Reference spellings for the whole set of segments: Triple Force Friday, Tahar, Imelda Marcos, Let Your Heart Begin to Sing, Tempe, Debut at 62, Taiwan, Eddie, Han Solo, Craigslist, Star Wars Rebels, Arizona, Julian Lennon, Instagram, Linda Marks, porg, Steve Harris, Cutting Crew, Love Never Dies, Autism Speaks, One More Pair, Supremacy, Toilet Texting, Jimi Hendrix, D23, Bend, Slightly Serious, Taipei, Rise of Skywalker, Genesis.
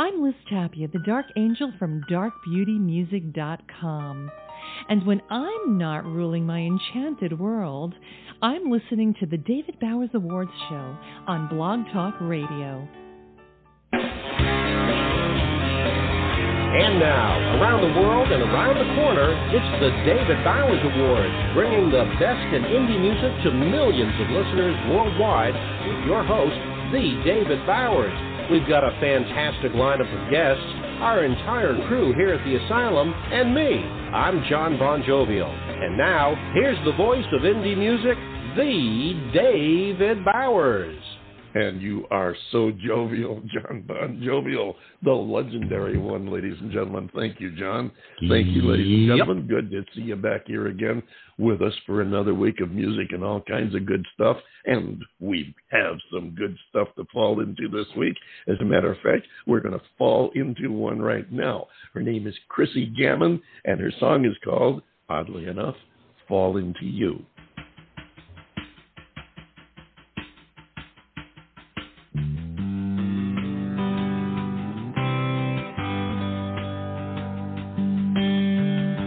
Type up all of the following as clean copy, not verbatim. I'm Liz Tapia, the Dark Angel from darkbeautymusic.com. And when I'm not ruling my enchanted world, I'm listening to the David Bowers Awards show on Blog Talk Radio. And now, around the world and around the corner, it's the David Bowers Awards, bringing the best in indie music to millions of listeners worldwide with your host, the David Bowers. We've got a fantastic lineup of guests, our entire crew here at the Asylum, and me. I'm John Bon Jovial. And now, here's the voice of indie music, the David Bowers. And you are so jovial, John Bon Jovial, the legendary one, ladies and gentlemen. Thank you, John. Thank you, ladies and gentlemen. Yep. Good to see you back here again with us for another week of music and all kinds of good stuff. And we have some good stuff to fall into this week. As a matter of fact, we're going to fall into one right now. Her name is Chrissy Gammon, and her song is called, oddly enough, Fall Into You.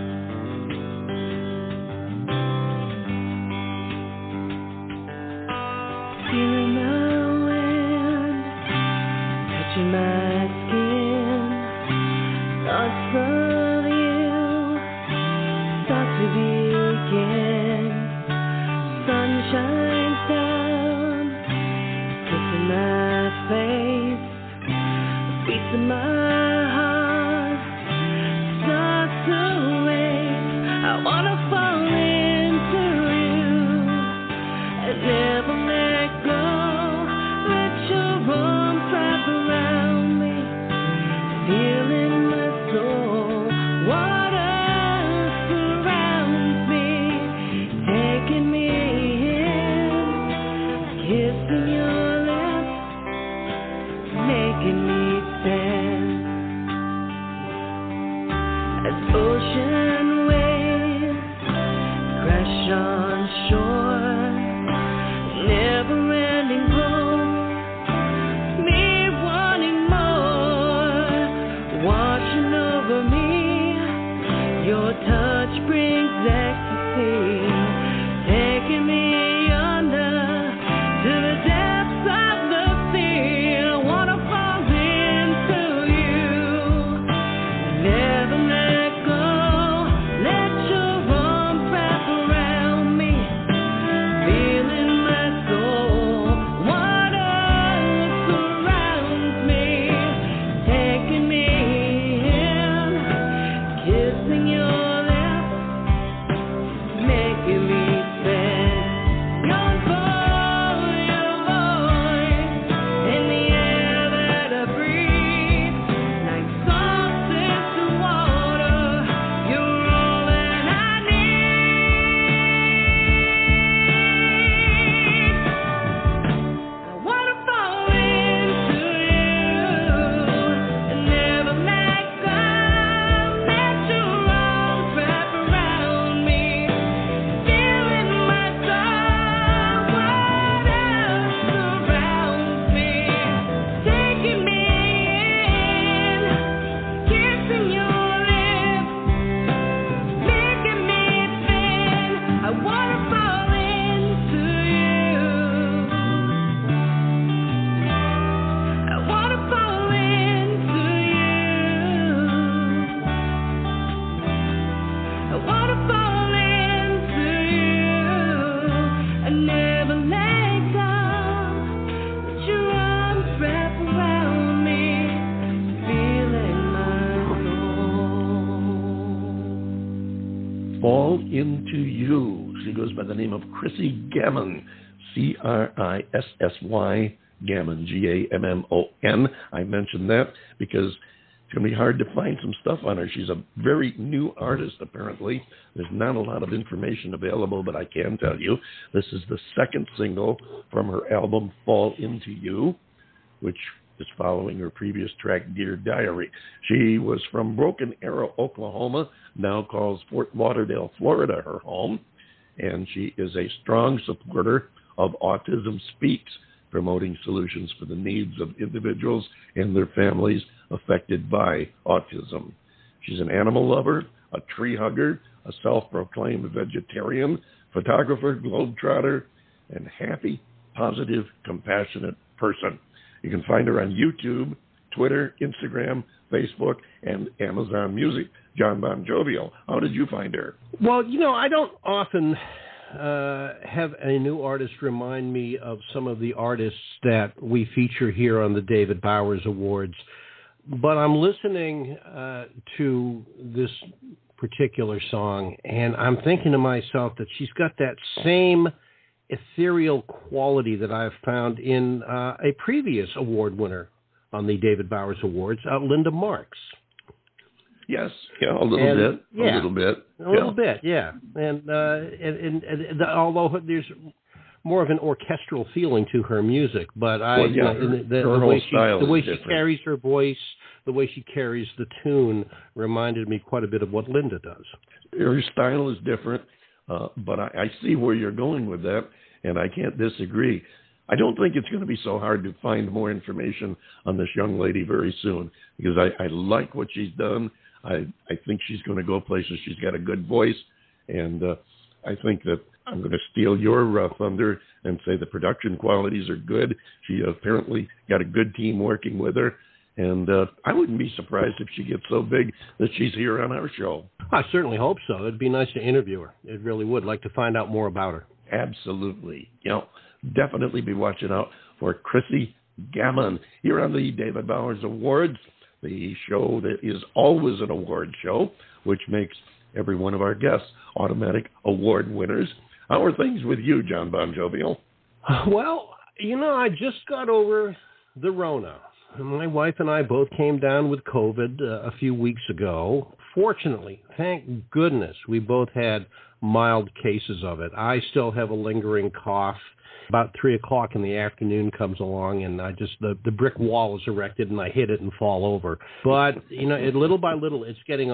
Chrissy Gammon, Chrissy Gammon, Gammon. I mentioned that because it's going to be hard to find some stuff on her. She's a very new artist, apparently. There's not a lot of information available, but I can tell you this is the second single from her album Fall Into You, which is following her previous track, Dear Diary. She was from Broken Arrow, Oklahoma, now calls Fort Lauderdale, Florida, her home. And she is a strong supporter of Autism Speaks, promoting solutions for the needs of individuals and their families affected by autism. She's an animal lover, a tree hugger, a self-proclaimed vegetarian, photographer, globetrotter, and happy, positive, compassionate person. You can find her on YouTube, Twitter, Instagram, Facebook, and Amazon Music. John Bon Jovial, how did you find her? Well, you know, I don't often have a new artist remind me of some of the artists that we feature here on the David Bowers Awards, but I'm listening to this particular song, and I'm thinking to myself that she's got that same ethereal quality that I've found in a previous award winner on the David Bowers Awards, Linda Marks. Yes, yeah, a little bit. And although there's more of an orchestral feeling to her music, but the way she carries her voice, the way she carries the tune, reminded me quite a bit of what Linda does. Her style is different, but I see where you're going with that, and I can't disagree. I don't think it's going to be so hard to find more information on this young lady very soon, because I like what she's done. I think she's going to go places. She's got a good voice, and I think that I'm going to steal your thunder and say the production qualities are good. She apparently got a good team working with her, and I wouldn't be surprised if she gets so big that she's here on our show. I certainly hope so. It'd be nice to interview her. It really would. Like to find out more about her. Absolutely. You know, definitely be watching out for Chrissy Gammon here on the David Bowers Awards, the show that is always an award show, which makes every one of our guests automatic award winners. How are things with you, John Bon Jovial? Well, you know, I just got over the Rona. My wife and I both came down with COVID a few weeks ago. Fortunately, thank goodness, we both had mild cases of it. I still have a lingering cough. About 3 o'clock in the afternoon comes along, and I just, the brick wall is erected, and I hit it and fall over. But, you know, it, little by little, it's getting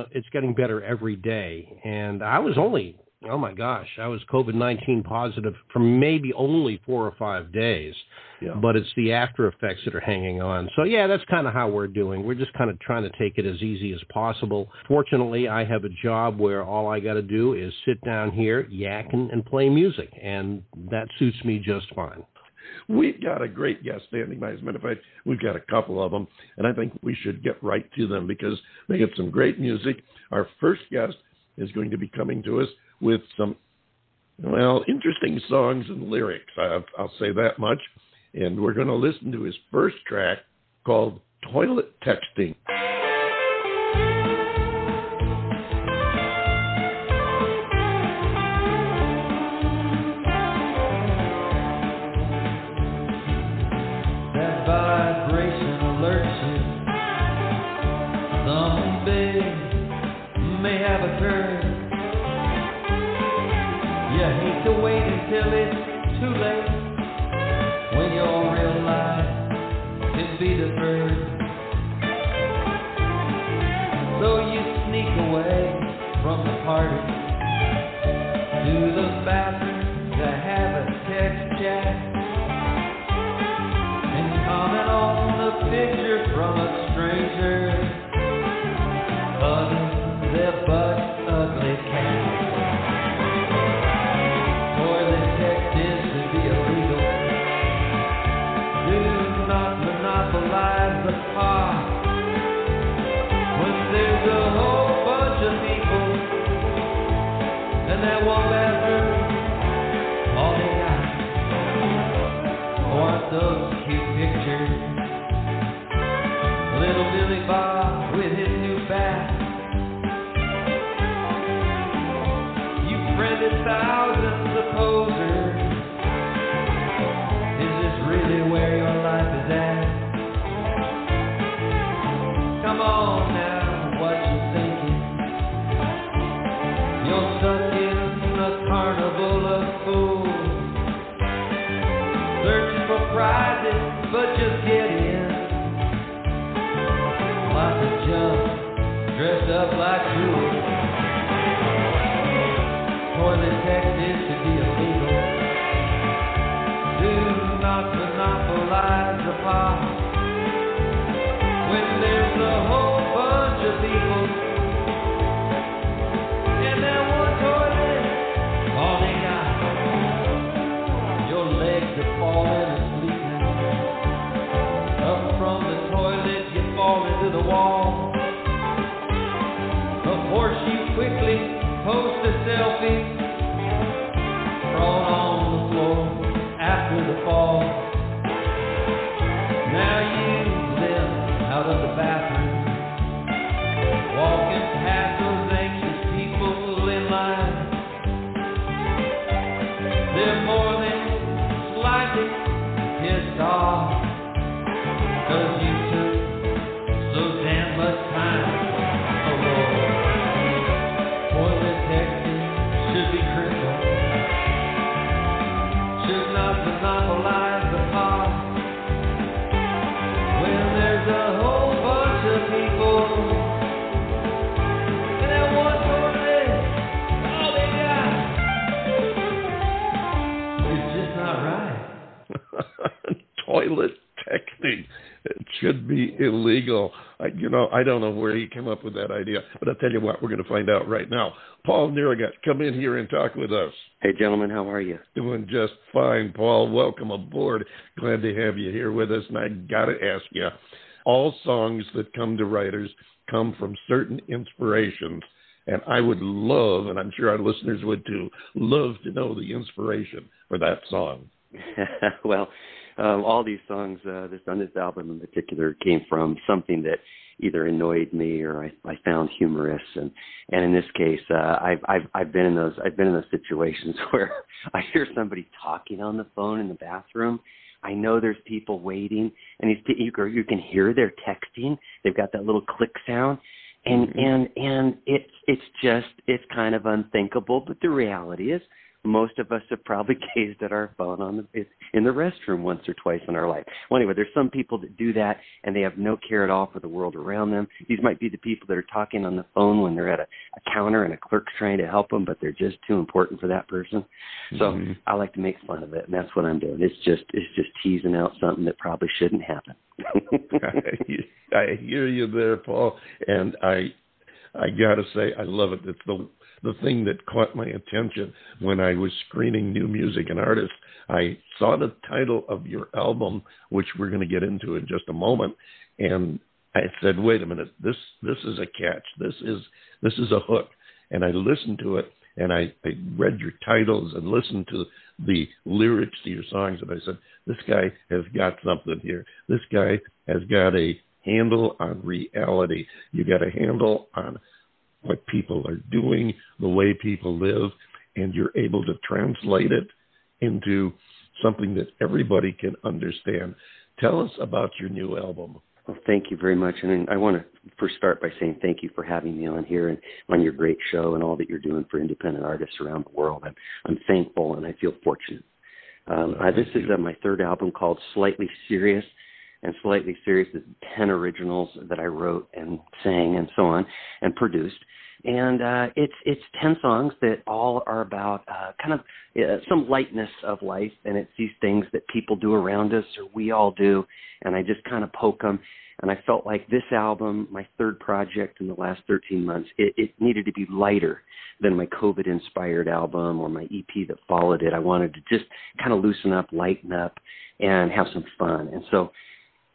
better every day. And I was only, oh my gosh, I was COVID-19 positive for maybe only 4 or 5 days. Yeah. But it's the after effects that are hanging on. So, yeah, that's kind of how we're doing. We're just kind of trying to take it as easy as possible. Fortunately, I have a job where all I got to do is sit down here, yak, and play music. And that suits me just fine. We've got a great guest standing by. As a matter of fact, we've got a couple of them. And I think we should get right to them because they get some great music. Our first guest is going to be coming to us with some, well, interesting songs and lyrics. I'll say that much. And we're going to listen to his first track called Toilet Texting. That vibration alerts you. Someday may have occurred. You hate to wait until it's too late. When you'll realize it'd be the bird. So you sneak away from the party to the bathroom to have a text chat and comment on the picture from a stranger. Ugly, they're but ugly cats. Toilet text is to be illegal. Monopolize the pot when there's a whole bunch of people and that one bathroom all they got. Want those cute pictures? Little Billy Bob with his new bat. You friended thousands of posers. Is this really where your life is at? Come on now, what you thinking? You're stuck in a carnival of fools, searching for prizes, but just get in. Lots of junk, dressed up like fools. Toilet text is to be illegal. Do not monopolize the pot when there's no fall into the wall. Of course, you quickly post a selfie, thrown on the floor after the fall. Now you live out of the bathroom, walking past those anxious people in line. They're more than slightly pissed off, 'cause you took so damn much time. Toilet texting should be critical, should not monopolize the pot. When there's a whole bunch of people, and at one toilet, all they got, it's just not right. Toilet texting. It should be illegal. I don't know where he came up with that idea, but I'll tell you what, we're going to find out right now. Paul Nourigat, come in here and talk with us. Hey, gentlemen, how are you? Doing just fine, Paul. Welcome aboard. Glad to have you here with us, and I got to ask you, all songs that come to writers come from certain inspirations, and I would love, and I'm sure our listeners would too, love to know the inspiration for that song. Well, all these songs on this album in particular came from something that either annoyed me or I found humorous, and in this case, I've been in those situations where I hear somebody talking on the phone in the bathroom. I know there's people waiting, and you can hear their texting. They've got that little click sound, and mm-hmm. and it's kind of unthinkable. But the reality is, most of us have probably gazed at our phone in the restroom once or twice in our life. Well, anyway, there's some people that do that, and they have no care at all for the world around them. These might be the people that are talking on the phone when they're at a counter and a clerk's trying to help them, but they're just too important for that person. So mm-hmm. I like to make fun of it, and that's what I'm doing. It's just teasing out something that probably shouldn't happen. I hear you there, Paul, and I got to say I love it. It's the thing that caught my attention when I was screening new music and artists. I saw the title of your album, which we're going to get into in just a moment, and I said, wait a minute, this is a catch. This is a hook. And I listened to it, and I read your titles and listened to the lyrics to your songs, and I said, this guy has got something here. This guy has got a handle on reality. You got a handle on what people are doing, the way people live, and you're able to translate it into something that everybody can understand. Tell us about your new album. Well, thank you very much. And I want to first start by saying thank you for having me on here and on your great show and all that you're doing for independent artists around the world. I'm thankful, and I feel fortunate. This is my third album called Slightly Serious. And Slightly Serious is 10 originals that I wrote and sang and so on and produced. And it's 10 songs that all are about some lightness of life. And it's these things that people do around us or we all do. And I just kind of poke them. And I felt like this album, my third project in the last 13 months, it needed to be lighter than my COVID-inspired album or my EP that followed it. I wanted to just kind of loosen up, lighten up, and have some fun. And so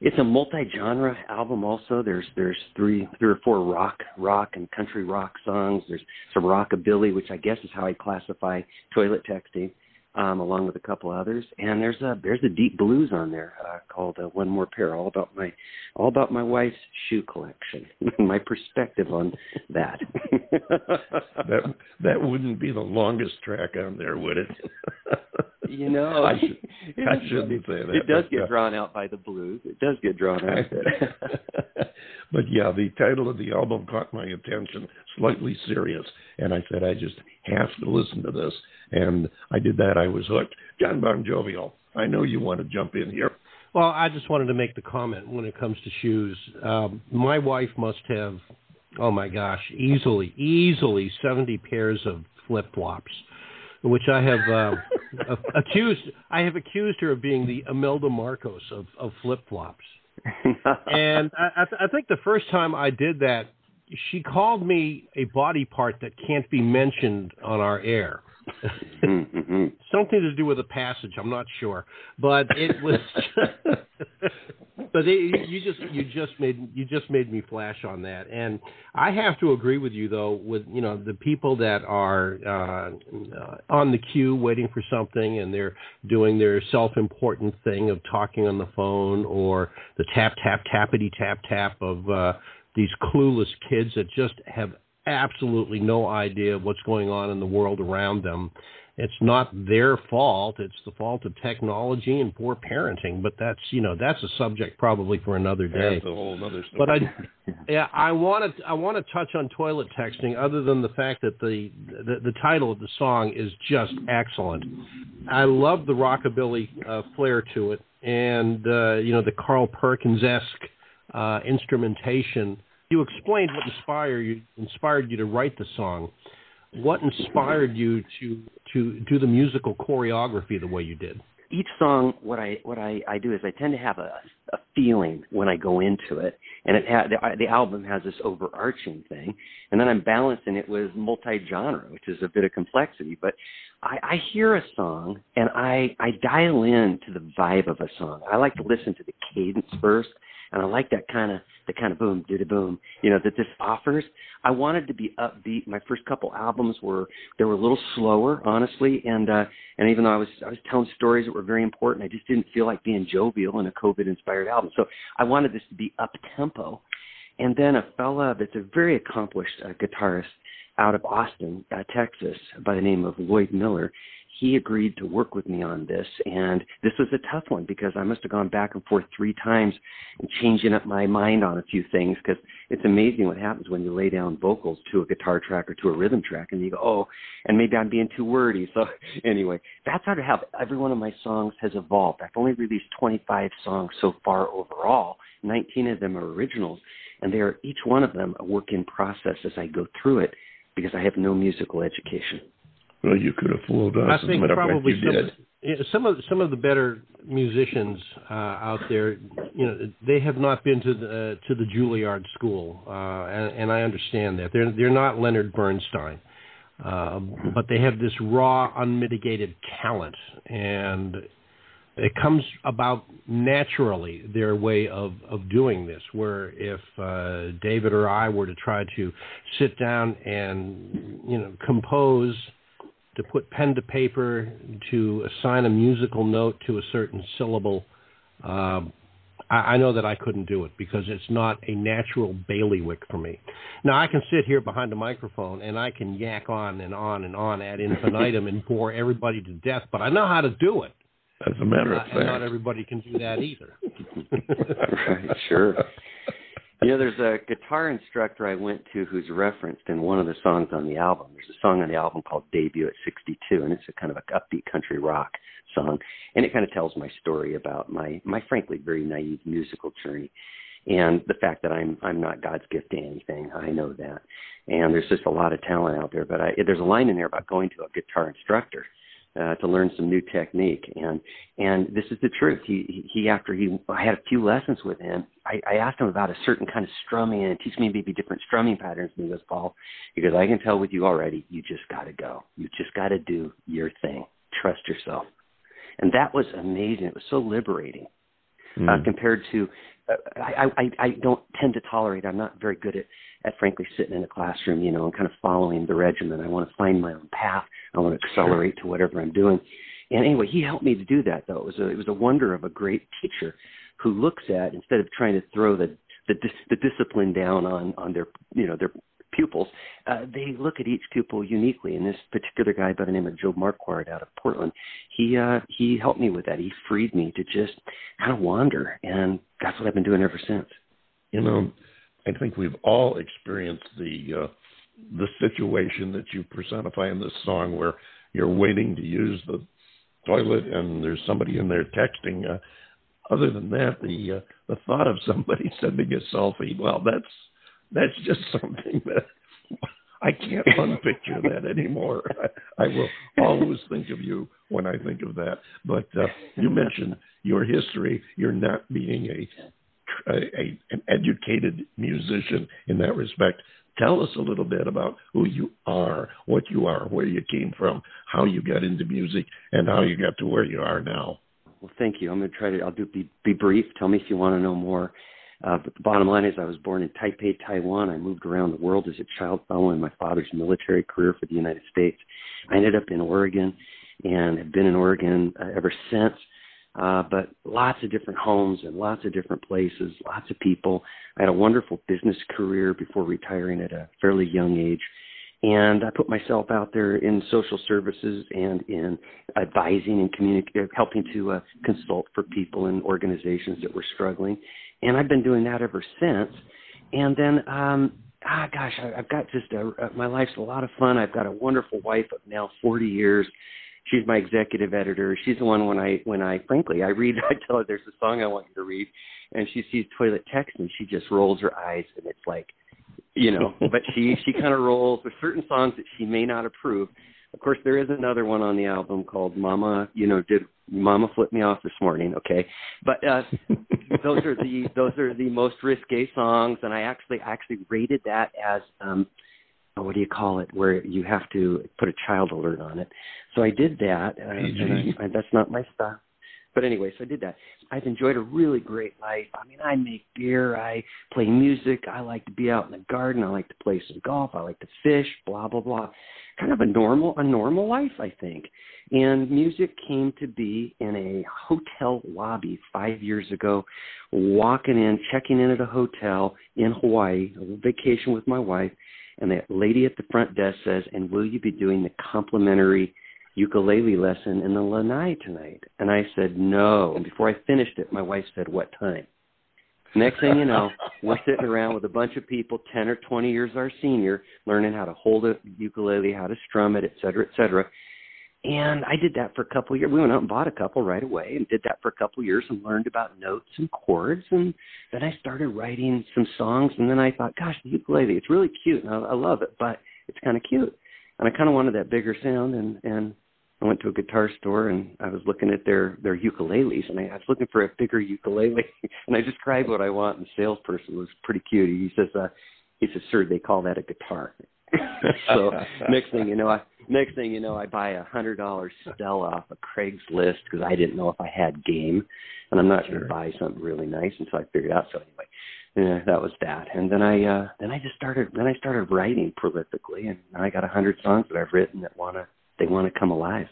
it's a multi-genre album also. There's three or four rock and country rock songs. There's some rockabilly, which I guess is how I classify Toilet Texting, along with a couple others. And there's a deep blues on there called One More Pair, all about my wife's shoe collection, my perspective on that. That wouldn't be the longest track on there, would it? You know, I shouldn't say that. It does get drawn out by the blues. It does get drawn out. But yeah, the title of the album caught my attention, Slightly Serious. And I said, I just have to listen to this. And I did that. I was hooked. John Bon Jovial, I know you want to jump in here. Well, I just wanted to make the comment when it comes to shoes. My wife must have, oh my gosh, easily 70 pairs of flip-flops, which I have accused her of being the Imelda Marcos of flip-flops. And I think the first time I did that, she called me a body part that can't be mentioned on our air. Mm-hmm. Something to do with a passage, I'm not sure, but it was. But you just made me flash on that, and I have to agree with you though. With the people that are on the queue waiting for something, and they're doing their self-important thing of talking on the phone or the tap tap tappity tap tap of these clueless kids that just have absolutely no idea of what's going on in the world around them. It's not their fault. It's the fault of technology and poor parenting. But that's a subject probably for another day. That's a whole other story. But I want to touch on toilet texting. Other than the fact that the title of the song is just excellent, I love the rockabilly flair to it, and the Carl Perkins-esque instrumentation. You explained what inspired you to write the song. What inspired you to do the musical choreography the way you did? Each song, what I do is I tend to have a feeling when I go into it, and the album has this overarching thing, and then I'm balancing it with multi-genre, which is a bit of complexity. But I hear a song, and I dial in to the vibe of a song. I like to listen to the cadence first, and I like that kind of boom, did a boom, that this offers. I wanted to be upbeat. My first couple albums were a little slower, honestly, and even though I was telling stories that were very important, I just didn't feel like being jovial in a COVID-inspired album. So I wanted this to be up-tempo. And then a fella that's a very accomplished guitarist out of Austin, Texas, by the name of Lloyd Miller, he agreed to work with me on this, and this was a tough one because I must have gone back and forth 3 times and changing up my mind on a few things, because it's amazing what happens when you lay down vocals to a guitar track or to a rhythm track, and you go, oh, and maybe I'm being too wordy. So anyway, that's how to have every one of my songs has evolved. I've only released 25 songs so far overall. 19 of them are originals, and they are each one of them a work in process as I go through it because I have no musical education. Well, you could have fooled us. I think probably some of the better musicians out there, they have not been to the Juilliard school, and I understand that they're not Leonard Bernstein, but they have this raw, unmitigated talent, and it comes about naturally, their way of doing this, where if David or I were to try to sit down and compose, to put pen to paper, to assign a musical note to a certain syllable, I know that I couldn't do it because it's not a natural bailiwick for me. Now, I can sit here behind a microphone and I can yak on and on and on ad infinitum and bore everybody to death, but I know how to do it. As a matter of fact. And not everybody can do that either. Right, sure. There's a guitar instructor I went to who's referenced in one of the songs on the album. There's a song on the album called Debut at 62, and it's a kind of an upbeat country rock song. And it kind of tells my story about my frankly, very naive musical journey and the fact that I'm not God's gift to anything. I know that. And there's just a lot of talent out there. But there's a line in there about going to a guitar instructor to learn some new technique, and this is the truth. I had a few lessons with him. I asked him about a certain kind of strumming, and teach me maybe different strumming patterns. And he goes, Paul, because I can tell with you already, you just got to go. You just got to do your thing. Trust yourself. And that was amazing. It was so liberating compared to. I don't tend to tolerate. I'm not very good at frankly sitting in a classroom, and kind of following the regimen. I want to find my own path. I want to accelerate to whatever I'm doing. And anyway, he helped me to do that, though. It was a wonder of a great teacher who looks at, instead of trying to throw the discipline down on their their pupils, they look at each pupil uniquely. And this particular guy by the name of Joe Marquardt out of Portland, he helped me with that. He freed me to just kind of wander, and that's what I've been doing ever since. I think we've all experienced the situation that you personify in this song, where you're waiting to use the toilet and there's somebody in there texting. Other than that, the thought of somebody sending a selfie, well, that's just something that I can't unpicture that anymore. I will always think of you when I think of that. But you mentioned your history. You're not being an educated musician in that respect. Tell us a little bit about who you are, what you are, where you came from, how you got into music, and how you got to where you are now. Well, thank you. I'm going to try to be brief. Tell me if you want to know more. But the bottom line is I was born in Taipei, Taiwan. I moved around the world as a child following my father's military career for the United States. I ended up in Oregon and have been in Oregon ever since. But lots of different homes and lots of different places, lots of people. I had a wonderful business career before retiring at a fairly young age. And I put myself out there in social services and in advising and helping to consult for people and organizations that were struggling. And I've been doing that ever since. And then, I've got just my life's a lot of fun. I've got a wonderful wife of now 40 years. She's my executive editor. She's the one I tell her there's a song I want you to read, and she sees Toilet Texting. She just rolls her eyes, and it's like, but she kind of rolls with certain songs that she may not approve. Of course, there is another one on the album called Mama, Did Mama Flip Me Off This Morning, okay? But those are the most risque songs, and I actually rated that as where you have to put a child alert on it. So I did that. That's not my style. But anyway, so I did that. I've enjoyed a really great life. I mean, I make beer. I play music. I like to be out in the garden. I like to play some golf. I like to fish, blah, blah, blah. Kind of a normal life, I think. And music came to be in a hotel lobby 5 years ago, walking in, checking in at a hotel in Hawaii, a vacation with my wife, and that lady at the front desk says, "And will you be doing the complimentary ukulele lesson in the lanai tonight?" And I said, "No." And before I finished it, my wife said, "What time?" Next thing you know, we're sitting around with a bunch of people 10 or 20 years our senior, learning how to hold a ukulele, how to strum it, et cetera, et cetera. And I did that for a couple of years. We went out and bought a couple right away and did that for a couple of years and learned about notes and chords. And then I started writing some songs. And then I thought, gosh, the ukulele, it's really cute. And I love it, but it's kind of cute. And I kind of wanted that bigger sound. And I went to a guitar store and I was looking at their ukuleles. And I was looking for a bigger ukulele. And I described what I want. And the salesperson was pretty cute. He says, "Sir, they call that a guitar." So next thing you know, I buy a $100 Stella off of Craigslist because I didn't know if I had game, and I'm not going to buy something really nice until I figured out. So anyway, that was that. And then I started writing prolifically, and now I got 100 songs that I've written that want to come alive.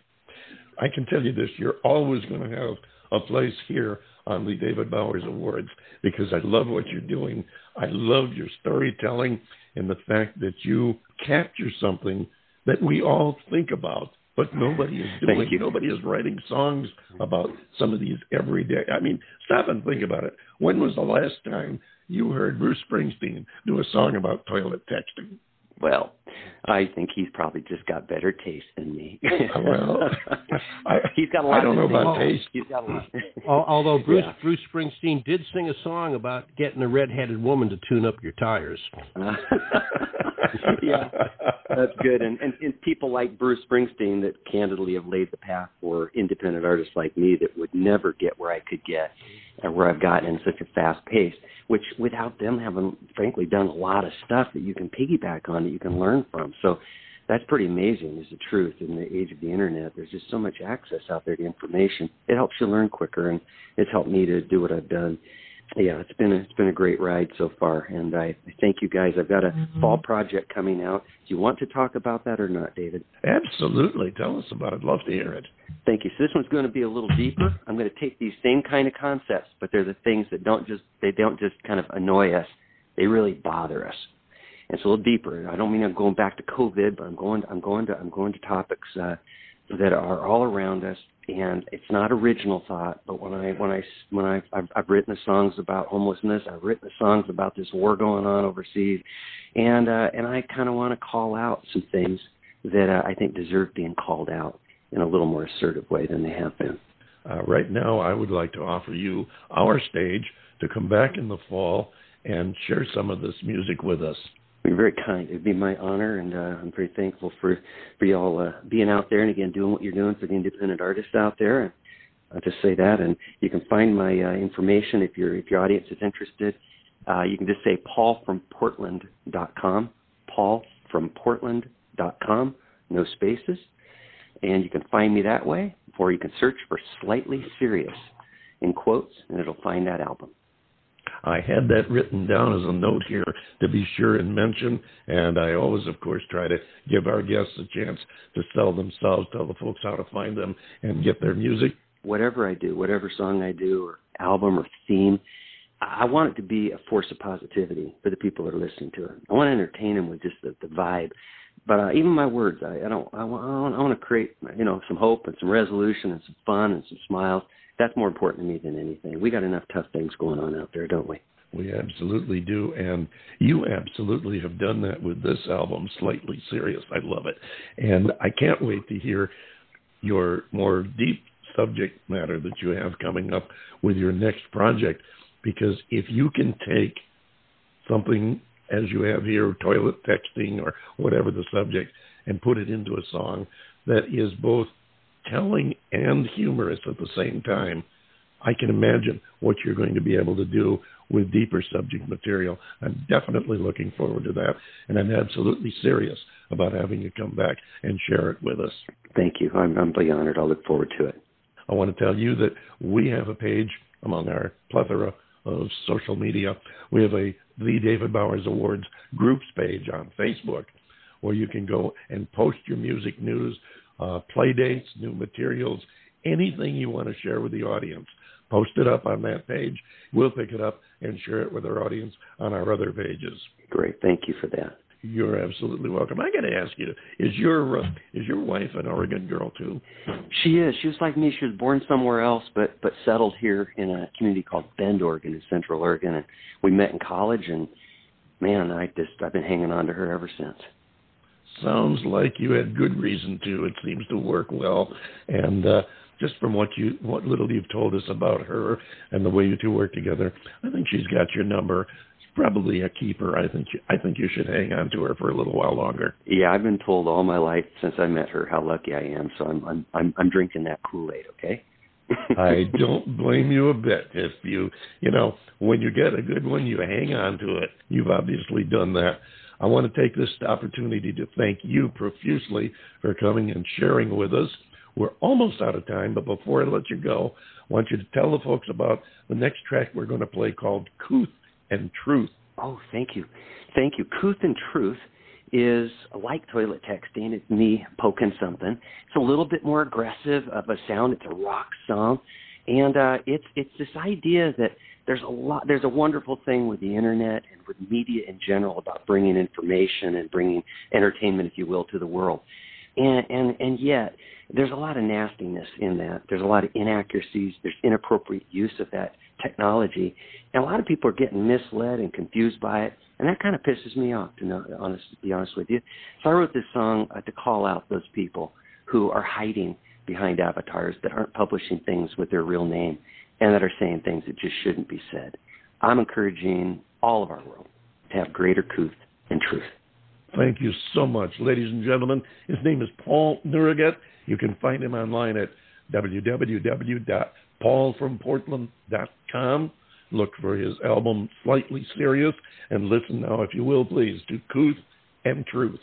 I can tell you this: you're always going to have a place here on the David Bowers Awards because I love what you're doing. I love your storytelling and the fact that you capture something that we all think about, but nobody is doing. Nobody is writing songs about some of these every day. I mean, stop and think about it. When was the last time you heard Bruce Springsteen do a song about toilet texting? Well, I think he's probably just got better taste than me. Well, he's got a lot. I don't know about taste. He's got a lot. Although Bruce Springsteen did sing a song about getting a redheaded woman to tune up your tires. Yeah, that's good. And people like Bruce Springsteen that candidly have laid the path for independent artists like me that would never get where I could get and where I've gotten in such a fast pace, which without them having, frankly, done a lot of stuff that you can piggyback on, that you can learn from. So that's pretty amazing is the truth. In the age of the Internet, there's just so much access out there to information. It helps you learn quicker, and it's helped me to do what I've done. Yeah, it's been a great ride so far, and I thank you guys. I've got a fall project coming out. Do you want to talk about that or not, David? Absolutely. Tell us about it. I'd love to hear it. Thank you. So this one's going to be a little deeper. I'm going to take these same kind of concepts, but they're the things that don't just kind of annoy us. They really bother us. And it's a little deeper. I don't mean I'm going back to COVID, but I'm going to topics that are all around us. And it's not original thought, but when I've written the songs about homelessness, I've written the songs about this war going on overseas, and I kind of want to call out some things that I think deserve being called out in a little more assertive way than they have been. Right now, I would like to offer you our stage to come back in the fall and share some of this music with us. You're very kind. It'd be my honor, and I'm very thankful for y'all being out there and, again, doing what you're doing for the independent artists out there. And I'll just say that. And you can find my information if your audience is interested. You can just say paulfromportland.com, paulfromportland.com, no spaces. And you can find me that way, or you can search for Slightly Serious in quotes, and it'll find that album. I had that written down as a note here to be sure and mention, and I always, of course, try to give our guests a chance to sell themselves, tell the folks how to find them and get their music. Whatever I do, whatever song I do or album or theme, I want it to be a force of positivity for the people that are listening to it. I want to entertain them with just the vibe. But even my words, I want to create, you know, some hope and some resolution and some fun and some smiles. That's more important to me than anything. We got enough tough things going on out there, don't we? We absolutely do, and you absolutely have done that with this album, Slightly Serious. I love it, and I can't wait to hear your more deep subject matter that you have coming up with your next project, because if you can take something as you have here, toilet texting or whatever the subject, and put it into a song that is both telling and humorous at the same time, I can imagine what you're going to be able to do with deeper subject material. I'm definitely looking forward to that, and I'm absolutely serious about having you come back and share it with us. Thank you. I'm really honored. I'll look forward to it. I want to tell you that we have a page among our plethora of social media. We have the David Bowers Awards groups page on Facebook, where you can go and post your music news, play dates, new materials, anything you want to share with the audience. Post it up on that page. We'll pick it up and share it with our audience on our other pages. Great. Thank you for that. You're absolutely welcome. I got to ask you, is your wife an Oregon girl too? She is. She was like me. She was born somewhere else, but settled here in a community called Bend, Oregon, in Central Oregon. And we met in college, and man, I've been hanging on to her ever since. Sounds like you had good reason to. It seems to work well, and just from what little you've told us about her and the way you two work together, I think she's got your number. Probably a keeper. I think you should hang on to her for a little while longer. Yeah, I've been told all my life since I met her how lucky I am. So I'm drinking that Kool-Aid. Okay. I don't blame you a bit. If you know, when you get a good one, you hang on to it. You've obviously done that. I want to take this opportunity to thank you profusely for coming and sharing with us. We're almost out of time, but before I let you go, I want you to tell the folks about the next track we're going to play called Couth and Truth. Oh, thank you. Couth and Truth is like toilet texting. It's me poking something. It's a little bit more aggressive of a sound. It's a rock song, and it's this idea that there's a wonderful thing with the internet and with media in general about bringing information and bringing entertainment, if you will, to the world. And yet, there's a lot of nastiness in that. There's a lot of inaccuracies. There's inappropriate use of that technology. And a lot of people are getting misled and confused by it. And that kind of pisses me off, to be honest with you. So I wrote this song to call out those people who are hiding behind avatars, that aren't publishing things with their real name, and that are saying things that just shouldn't be said. I'm encouraging all of our world to have greater couth and truth. Thank you so much, ladies and gentlemen. His name is Paul Nourigat. You can find him online at www.paulfromportland.com. Look for his album, Slightly Serious, and listen now, if you will, please, to Couth and Truth.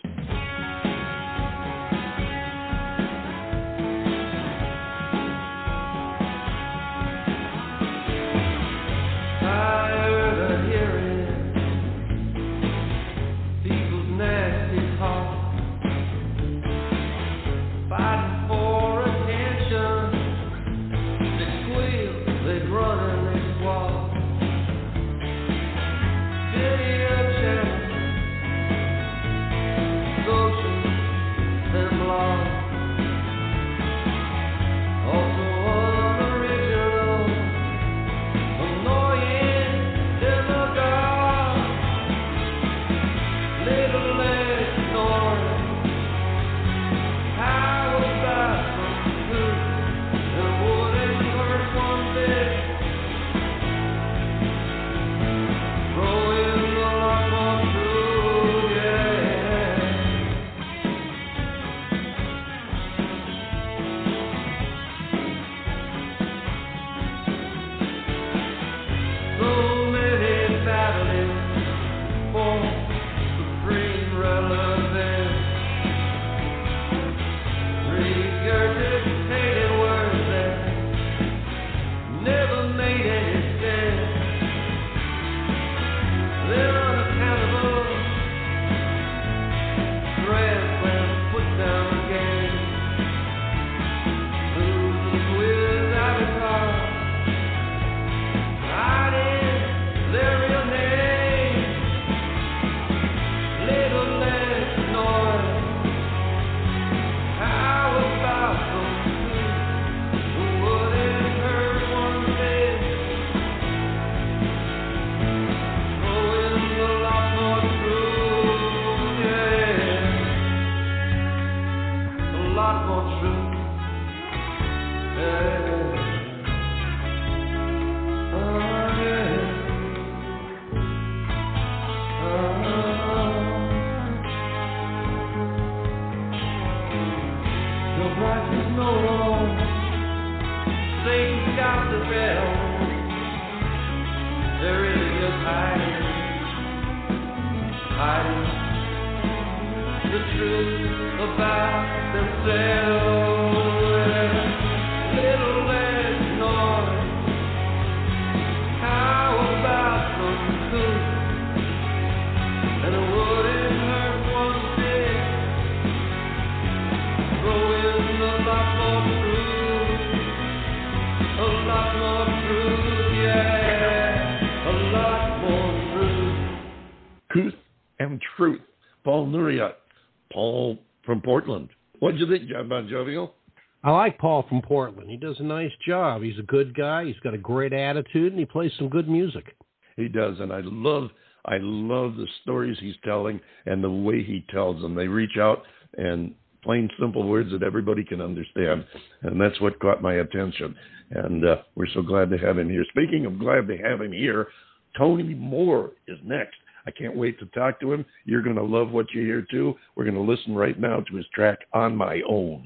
hiding the truth about themselves. Little less noise. How about some food? And it wouldn't hurt one bit. Growing a lot more fruit. A lot more fruit, yeah. A lot more fruit. Couth and Truth. Paul Nourigat. Paul from Portland. What do you think, John Bon Jovial? I like Paul from Portland. He does a nice job. He's a good guy. He's got a great attitude, and he plays some good music. He does, and I love the stories he's telling and the way he tells them. They reach out and plain, simple words that everybody can understand, and that's what caught my attention. And we're so glad to have him here. Speaking of glad to have him here, Tony Moore is next. I can't wait to talk to him. You're going to love what you hear, too. We're going to listen right now to his track, On My Own.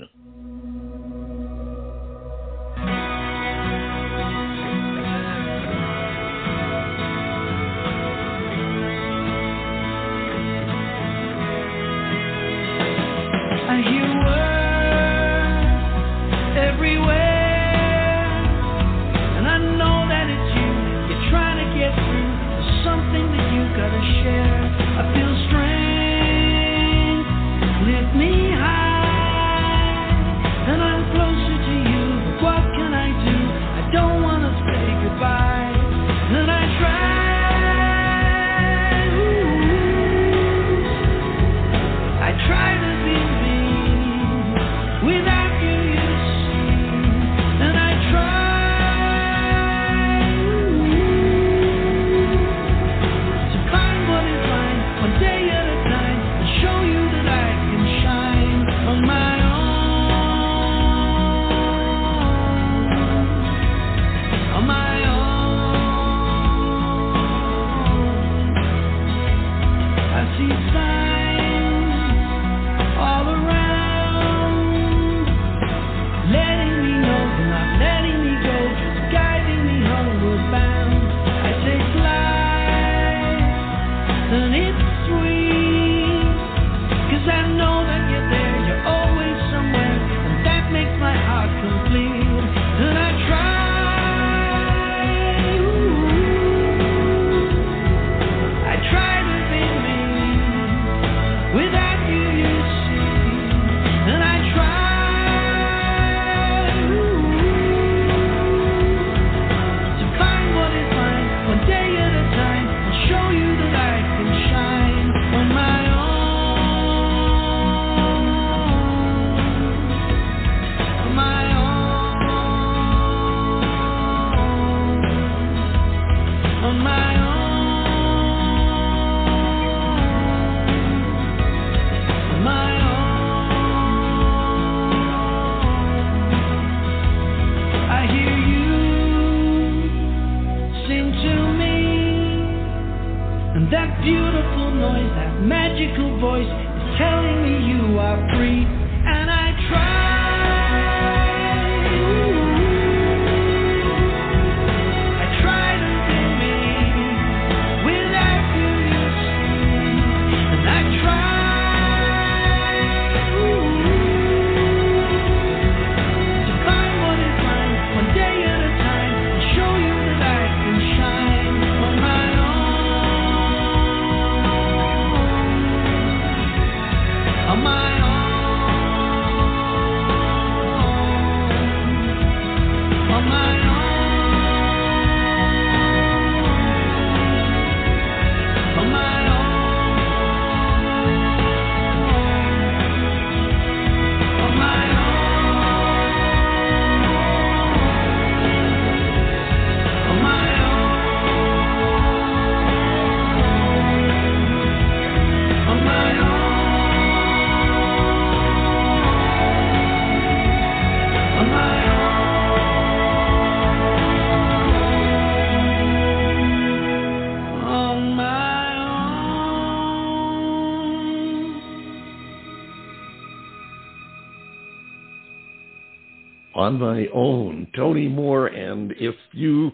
On My Own, Tony Moore, and if you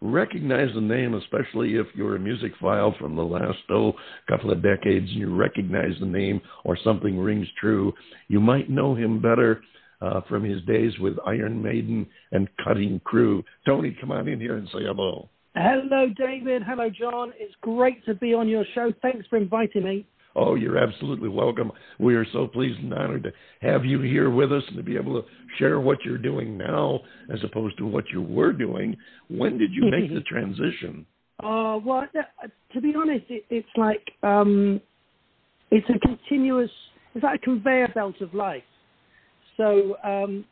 recognize the name, especially if you're a musicophile from the last couple of decades and you recognize the name or something rings true. You might know him better from his days with Iron Maiden and Cutting Crew. Tony, come on in here and say hello. Hello, David. Hello, John. It's great to be on your show. Thanks for inviting me. Oh, you're absolutely welcome. We are so pleased and honored to have you here with us and to be able to share what you're doing now as opposed to what you were doing. When did you make the transition? Well, to be honest, it's like it's a continuous, it's like a conveyor belt of life. So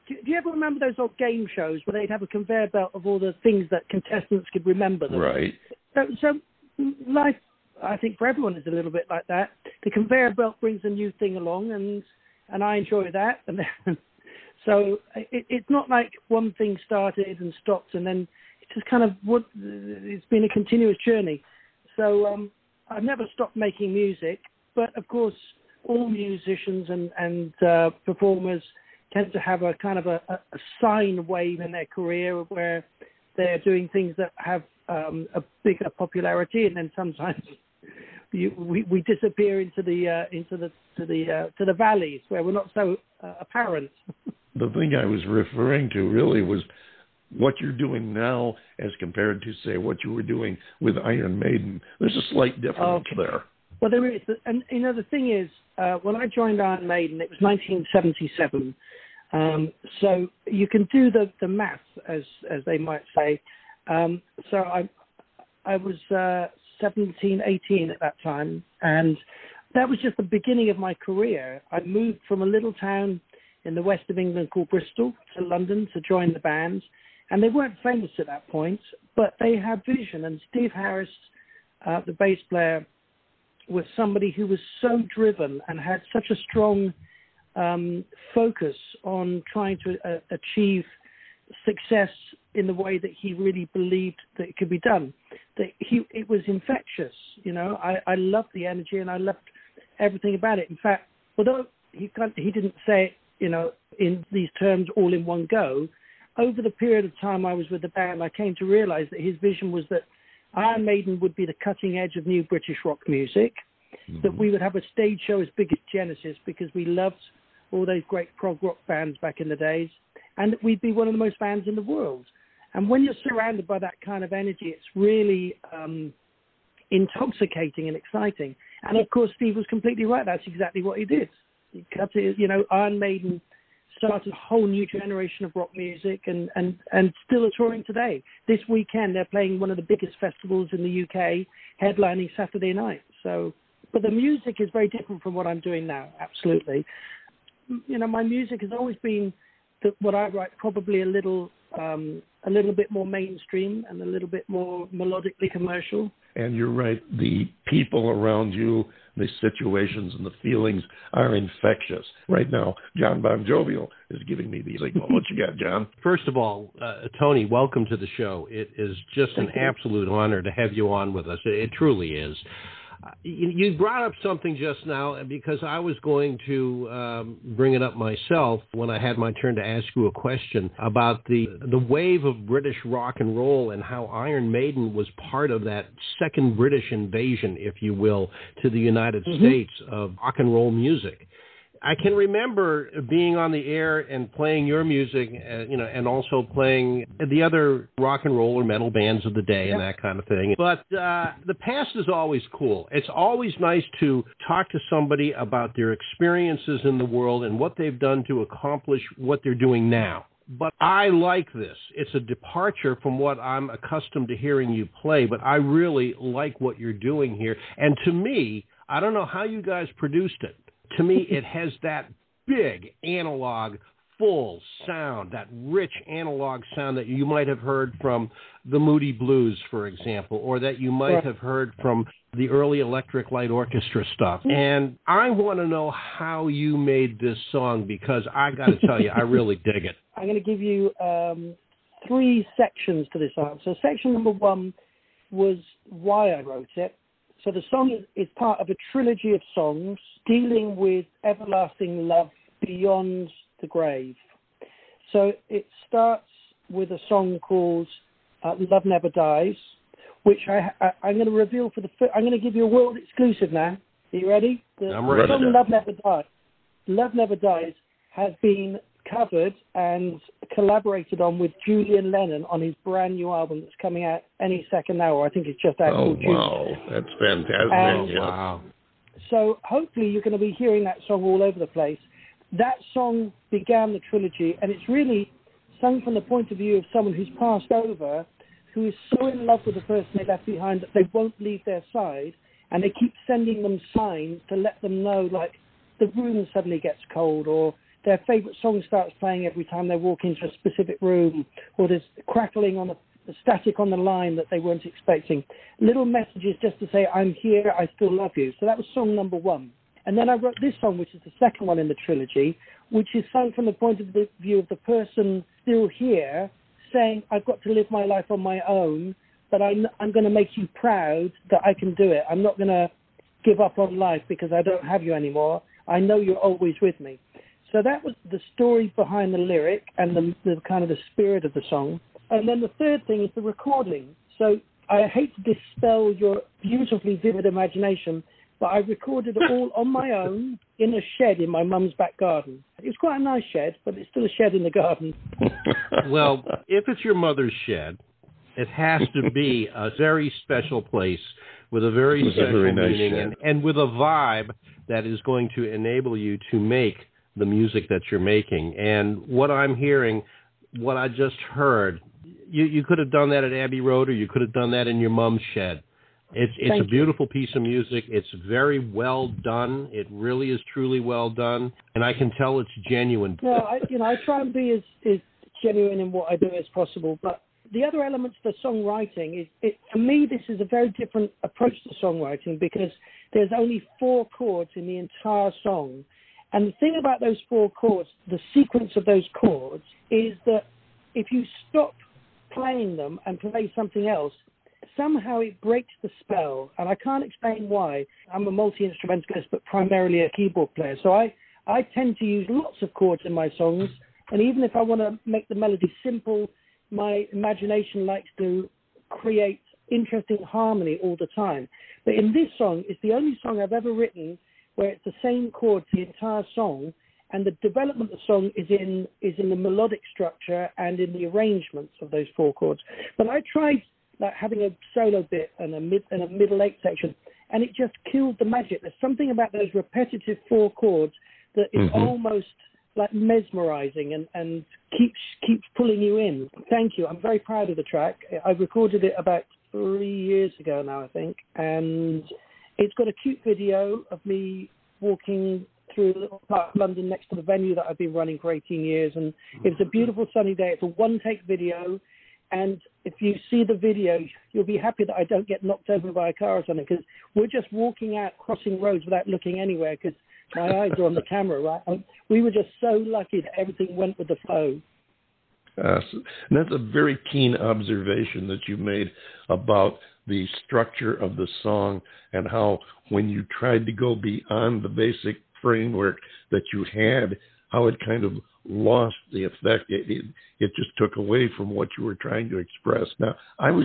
do you ever remember those old game shows where they'd have a conveyor belt of all the things that contestants could remember? Right. So life, I think, for everyone is a little bit like that. The conveyor belt brings a new thing along, and I enjoy that. And then, so it's not like one thing started and stopped, and then it's just kind of it's been a continuous journey. So I've never stopped making music, but of course, all musicians and performers tend to have a kind of a sine wave in their career where they're doing things that have a bigger popularity, and then sometimes we disappear into the valleys where we're not so apparent. The thing I was referring to really was what you're doing now as compared to, say, what you were doing with Iron Maiden. There's a slight difference there. Well, there is, and the thing is, when I joined Iron Maiden, it was 1977. So you can do the math, as they might say. So I was 17, 18 at that time, and that was just the beginning of my career. I moved from a little town in the west of England called Bristol to London to join the band, and they weren't famous at that point, but they had vision, and Steve Harris, the bass player, was somebody who was so driven and had such a strong focus on trying to achieve success in the way that he really believed that it could be done. It was infectious, I loved the energy and I loved everything about it. In fact, although he didn't say it, in these terms all in one go, over the period of time I was with the band, I came to realize that his vision was that Iron Maiden would be the cutting edge of new British rock music, mm-hmm. that we would have a stage show as big as Genesis because we loved all those great prog rock bands back in the days, and that we'd be one of the most fans in the world. And when you're surrounded by that kind of energy, it's really intoxicating and exciting. And, of course, Steve was completely right. That's exactly what he did. He cut it, Iron Maiden started a whole new generation of rock music and still are touring today. This weekend, they're playing one of the biggest festivals in the UK, headlining Saturday night. So, but the music is very different from what I'm doing now, absolutely. My music has always been what I write, probably a little bit more mainstream and a little bit more melodically commercial. And you're right, the people around you, the situations and the feelings are infectious. Right now, John Bon Jovial is giving me the signal. What you got, John? First of all, Tony, welcome to the show. It is just an absolute honor to have you on with us. It truly is. You brought up something just now because I was going to bring it up myself when I had my turn to ask you a question about the wave of British rock and roll and how Iron Maiden was part of that second British invasion, if you will, to the United mm-hmm. States of rock and roll music. I can remember being on the air and playing your music, and also playing the other rock and roll or metal bands of the day and that kind of thing. But the past is always cool. It's always nice to talk to somebody about their experiences in the world and what they've done to accomplish what they're doing now. But I like this. It's a departure from what I'm accustomed to hearing you play, but I really like what you're doing here. And to me, I don't know how you guys produced it. To me, it has that big analog, full sound, that rich analog sound that you might have heard from the Moody Blues, for example, or that you might have heard from the early Electric Light Orchestra stuff. And I want to know how you made this song because I got to tell you, I really dig it. I'm going to give you three sections to this song. So section number one was why I wrote it. So the song is part of a trilogy of songs dealing with everlasting love beyond the grave. So it starts with a song called Love Never Dies, which I'm going to reveal for the I'm going to give you a world exclusive now. Are you ready? I'm ready. The song Love Never Dies. Love Never Dies has been covered and collaborated on with Julian Lennon on his brand new album that's coming out any second now. I think it's just out. Oh, wow. June. That's fantastic. Yeah. Wow. So hopefully you're going to be hearing that song all over the place. That song began the trilogy, and it's really sung from the point of view of someone who's passed over, who is so in love with the person they left behind that they won't leave their side, and they keep sending them signs to let them know, like the room suddenly gets cold, or their favorite song starts playing every time they walk into a specific room, or there's crackling on the static on the line that they weren't expecting. Little messages just to say, I'm here, I still love you. So that was song number one. And then I wrote this song, which is the second one in the trilogy, which is sung from the point of view of the person still here, saying, I've got to live my life on my own, but I'm going to make you proud that I can do it. I'm not going to give up on life because I don't have you anymore. I know you're always with me. So that was the story behind the lyric and the kind of the spirit of the song. And then the third thing is the recording. So I hate to dispel your beautifully vivid imagination, but I recorded it all on my own in a shed in my mum's back garden. It's quite a nice shed, but it's still a shed in the garden. Well, if it's your mother's shed, it has to be a very special place with a very special meaning and with a vibe that is going to enable you to make the music that you're making. And what I'm hearing, what I just heard, you could have done that at Abbey Road, or you could have done that in your mum's shed. It's a beautiful piece of music. It's very well done. It really is truly well done. And I can tell it's genuine. No, I try and be as genuine in what I do as possible. But the other elements for songwriting is, for me, this is a very different approach to songwriting because there's only 4 chords in the entire song. And the thing about those 4 chords, the sequence of those chords, is that if you stop playing them and play something else, somehow it breaks the spell. And I can't explain why. I'm a multi-instrumentalist, but primarily a keyboard player. So I tend to use lots of chords in my songs. And even if I want to make the melody simple, my imagination likes to create interesting harmony all the time. But in this song, it's the only song I've ever written where it's the same chords the entire song, and the development of the song is in the melodic structure and in the arrangements of those 4 chords. But I tried like having a solo bit and a middle 8 section, and it just killed the magic. There's something about those repetitive 4 chords that is almost like mesmerizing and keeps pulling you in. Thank you. I'm very proud of the track. I recorded it about 3 years ago now, I think, and it's got a cute video of me walking through a little part of London next to the venue that I've been running for 18 years. And it was a beautiful sunny day. It's a one-take video. And if you see the video, you'll be happy that I don't get knocked over by a car or something, because we're just walking out, crossing roads without looking anywhere, because my eyes are on the camera, right? And we were just so lucky that everything went with the flow. And that's a very keen observation that you made about the structure of the song and how when you tried to go beyond the basic framework that you had, how it kind of lost the effect. It just took away from what you were trying to express. Now, I was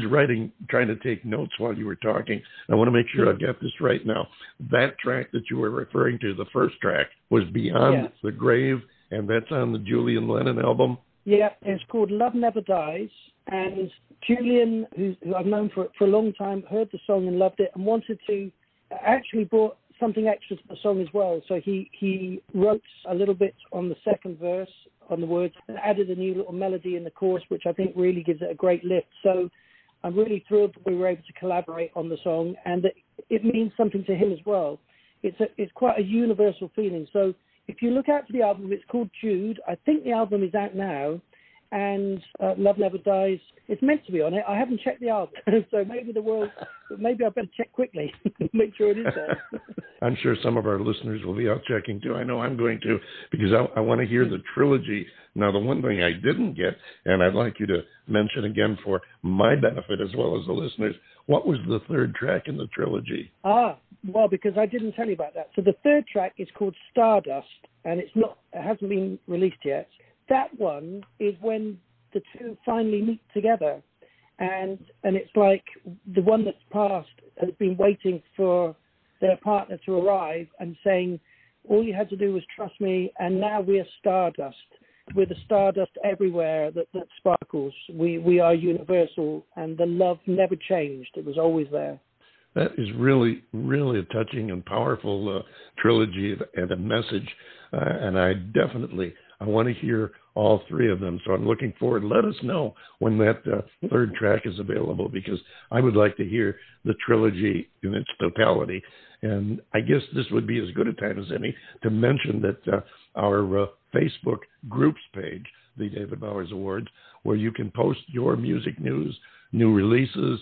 trying to take notes while you were talking. I want to make sure I got this right now. That track that you were referring to, the first track, was Beyond the Grave, and that's on the Julian Lennon album. Yeah, it's called Love Never Dies, and Julian, who I've known for a long time, heard the song and loved it and wanted to actually brought something extra to the song as well. So he wrote a little bit on the second verse, on the words, and added a new little melody in the chorus, which I think really gives it a great lift. So I'm really thrilled that we were able to collaborate on the song, and that it means something to him as well. It's quite a universal feeling. So if you look out for the album, it's called Jude. I think the album is out now, and Love Never Dies. It's meant to be on it. I haven't checked the album, so maybe I better check quickly, make sure it is there. I'm sure some of our listeners will be out checking too. I know I'm going to, because I want to hear the trilogy. Now, the one thing I didn't get, and I'd like you to mention again for my benefit as well as the listeners, what was the third track in the trilogy? Well, because I didn't tell you about that. So the third track is called Stardust, and it hasn't been released yet. That one is when the two finally meet together. And it's like the one that's passed has been waiting for their partner to arrive and saying, all you had to do was trust me, and now we are Stardust. We're the Stardust everywhere that sparkles. We are universal, and the love never changed. It was always there. That is really, really a touching and powerful trilogy and a message. And I want to hear all three of them. So I'm looking forward. Let us know when that third track is available, because I would like to hear the trilogy in its totality. And I guess this would be as good a time as any to mention that our Facebook groups page, the David Bowers Awards, where you can post your music news, new releases,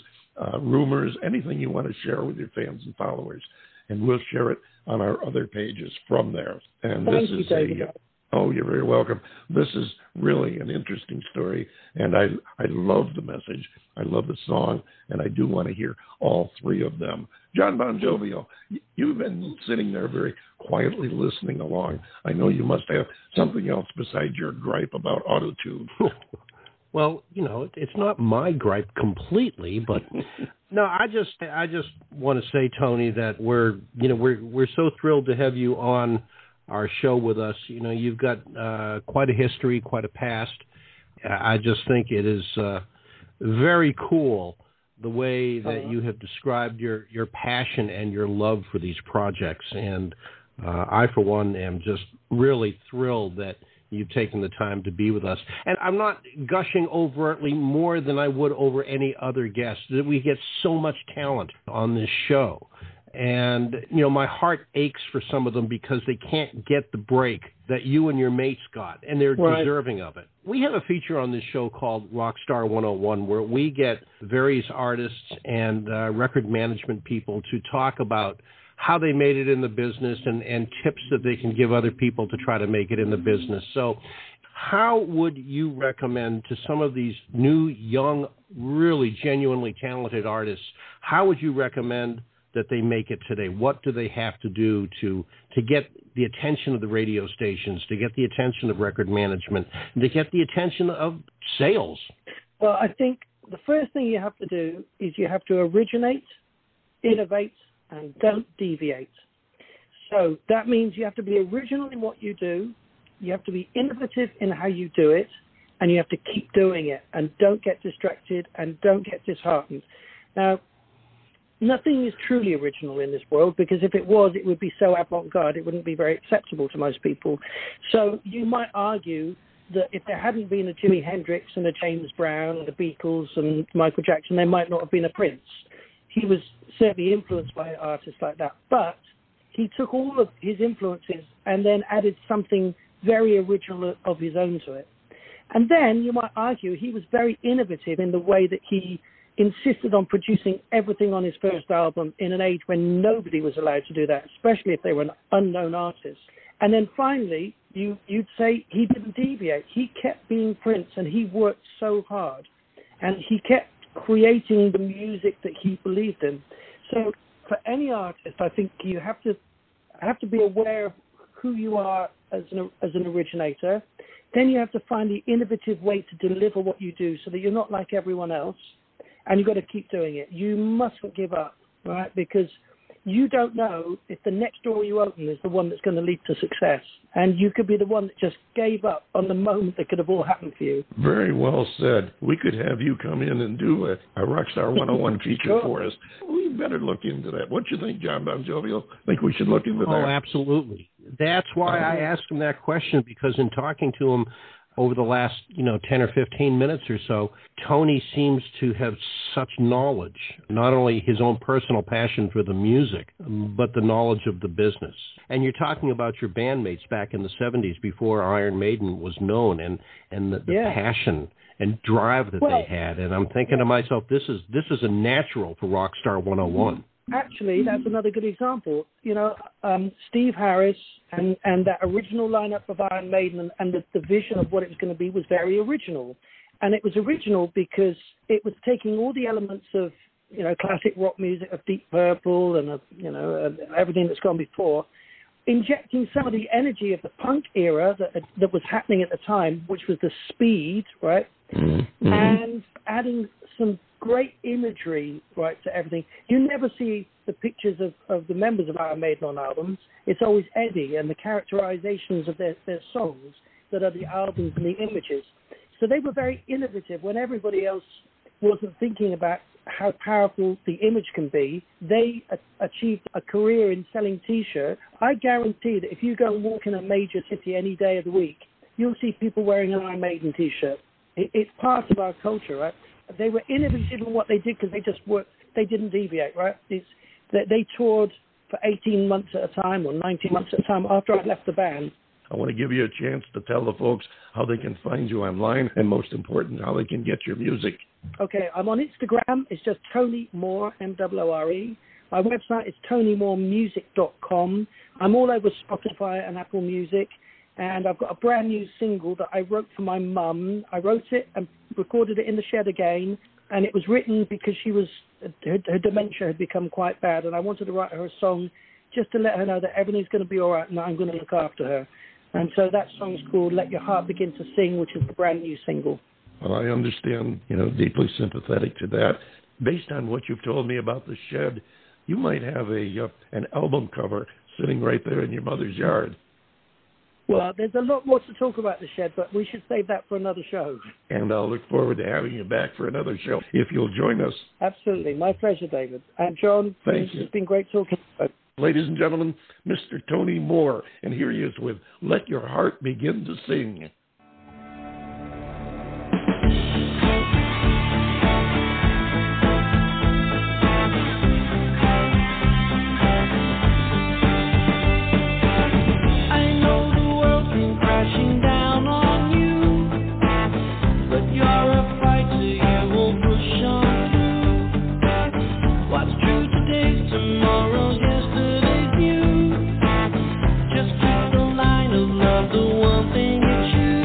rumors, anything you want to share with your fans and followers. And we'll share it on our other pages from there. And this is David. Oh, you're very welcome. This is really an interesting story, and I love the message. I love the song, and I do want to hear all three of them. John Bon Jovial, you've been sitting there very quietly listening along. I know you must have something else besides your gripe about autotune. Well, it's not my gripe completely, but no, I just want to say, Tony, that we're so thrilled to have you on our show with us. You've got quite a history, quite a past. I just think it is very cool the way that you have described your passion and your love for these projects. And I, for one, am just really thrilled that you've taken the time to be with us. And I'm not gushing overtly more than I would over any other guest. We get so much talent on this show. And, my heart aches for some of them because they can't get the break that you and your mates got, and they're deserving of it. We have a feature on this show called Rockstar 101 where we get various artists and record management people to talk about how they made it in the business and tips that they can give other people to try to make it in the business. So how would you recommend to some of these new, young, really genuinely talented artists, how would you recommend that they make it today? What do they have to do to get the attention of the radio stations, to get the attention of record management, and to get the attention of sales? Well, I think the first thing you have to do is you have to originate, innovate, and don't deviate. So that means you have to be original in what you do, you have to be innovative in how you do it, and you have to keep doing it, and don't get distracted and don't get disheartened. Now, nothing is truly original in this world, because if it was, it would be so avant-garde, it wouldn't be very acceptable to most people. So you might argue that if there hadn't been a Jimi Hendrix and a James Brown and the Beatles and Michael Jackson, there might not have been a Prince. He was certainly influenced by artists like that, but he took all of his influences and then added something very original of his own to it. And then you might argue he was very innovative in the way that he insisted on producing everything on his first album in an age when nobody was allowed to do that, especially if they were an unknown artist. And then finally, you'd say he didn't deviate. He kept being Prince, and he worked so hard, and he kept creating the music that he believed in. So for any artist, I think you have to be aware of who you are as an originator. Then you have to find the innovative way to deliver what you do so that you're not like everyone else. And you've got to keep doing it. You mustn't give up, right? Because you don't know if the next door you open is the one that's going to lead to success. And you could be the one that just gave up on the moment that could have all happened for you. Very well said. We could have you come in and do a Rockstar 101 feature sure. for us. We better look into that. What do you think, John Bon Jovial? Think we should look into that? Oh, absolutely. That's why I asked him that question, because in talking to him over the last, 10 or 15 minutes or so, Tony seems to have such knowledge, not only his own personal passion for the music, but the knowledge of the business. And you're talking about your bandmates back in the 70s before Iron Maiden was known and the passion and drive that they had. And I'm thinking to myself, this is a natural for Rockstar 101. Actually, that's another good example. Steve Harris and that original lineup of Iron Maiden and the vision of what it was going to be was very original. And it was original because it was taking all the elements of, classic rock music, of Deep Purple and, everything that's gone before, injecting some of the energy of the punk era that was happening at the time, which was the speed, right? Mm-hmm. And adding some great imagery, right, to everything. You never see the pictures of the members of Iron Maiden on albums. It's always Eddie and the characterizations of their songs that are the albums and the images. So they were very innovative. When everybody else wasn't thinking about how powerful the image can be, they achieved a career in selling T-shirts. I guarantee that if you go and walk in a major city any day of the week, you'll see people wearing an Iron Maiden T-shirt. It's part of our culture, right? They were innovative in what they did because they just worked. They didn't deviate, right? They toured for 18 months at a time or 19 months at a time after I left the band. I want to give you a chance to tell the folks how they can find you online and, most important, how they can get your music. Okay, I'm on Instagram. It's just Tony Moore, M-O-O-R-E. My website is tonymoremusic.com. I'm all over Spotify and Apple Music, and I've got a brand new single that I wrote for my mum. I wrote it and recorded it in the shed again, and it was written because she was her dementia had become quite bad, and I wanted to write her a song just to let her know that everything's going to be all right and I'm going to look after her. And so that song's called Let Your Heart Begin to Sing, which is the brand new single. Well, I understand, deeply sympathetic to that. Based on what you've told me about the shed, you might have an album cover sitting right there in your mother's yard. Well, there's a lot more to talk about the shed, but we should save that for another show. And I'll look forward to having you back for another show if you'll join us. Absolutely. My pleasure, David. And John, thank you. It's been great talking to you. Ladies and gentlemen, Mr. Tony Moore, and here he is with Let Your Heart Begin to Sing. The one thing that you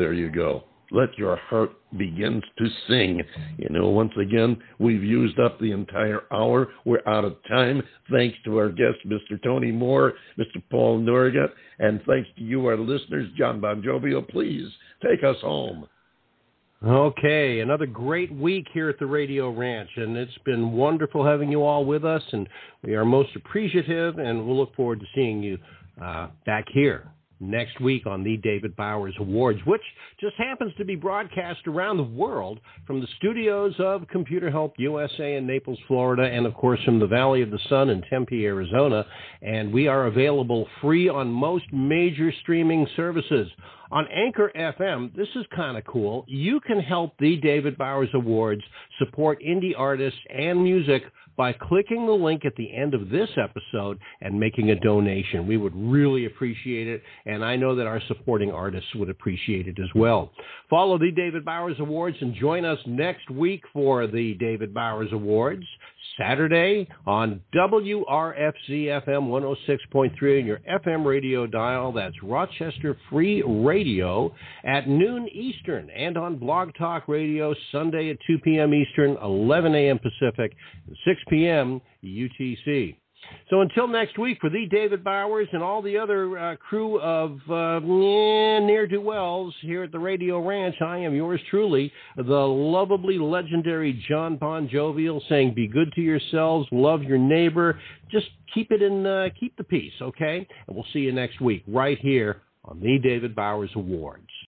there you go. Let Your Heart Begin to Sing. You know, once again, we've used up the entire hour. We're out of time. Thanks to our guests, Mr. Tony Moore, Mr. Paul Nourigat, and thanks to you, our listeners. John Bon Jovial, please take us home. Okay, another great week here at the Radio Ranch, and it's been wonderful having you all with us, and we are most appreciative, and we'll look forward to seeing you back here next week on the David Bowers Awards, which just happens to be broadcast around the world from the studios of Computer Help USA in Naples, Florida, and, of course, from the Valley of the Sun in Tempe, Arizona. And we are available free on most major streaming services. On Anchor FM, this is kind of cool. You can help the David Bowers Awards support indie artists and music by clicking the link at the end of this episode and making a donation. We would really appreciate it, and I know that our supporting artists would appreciate it as well. Follow the David Bowers Awards and join us next week for the David Bowers Awards, Saturday on WRFZ FM 106.3 in your FM radio dial. That's Rochester Free Radio at noon Eastern, and on Blog Talk Radio Sunday at 2 p.m. Eastern, 11 a.m. Pacific, 6 p.m. UTC. So until next week, for the David Bowers and all the other crew of ne'er-do-wells here at the Radio Ranch, I am yours truly, the lovably legendary John Bon Jovial, saying be good to yourselves, love your neighbor, just keep it in, keep the peace, okay? And we'll see you next week right here on the David Bowers Awards.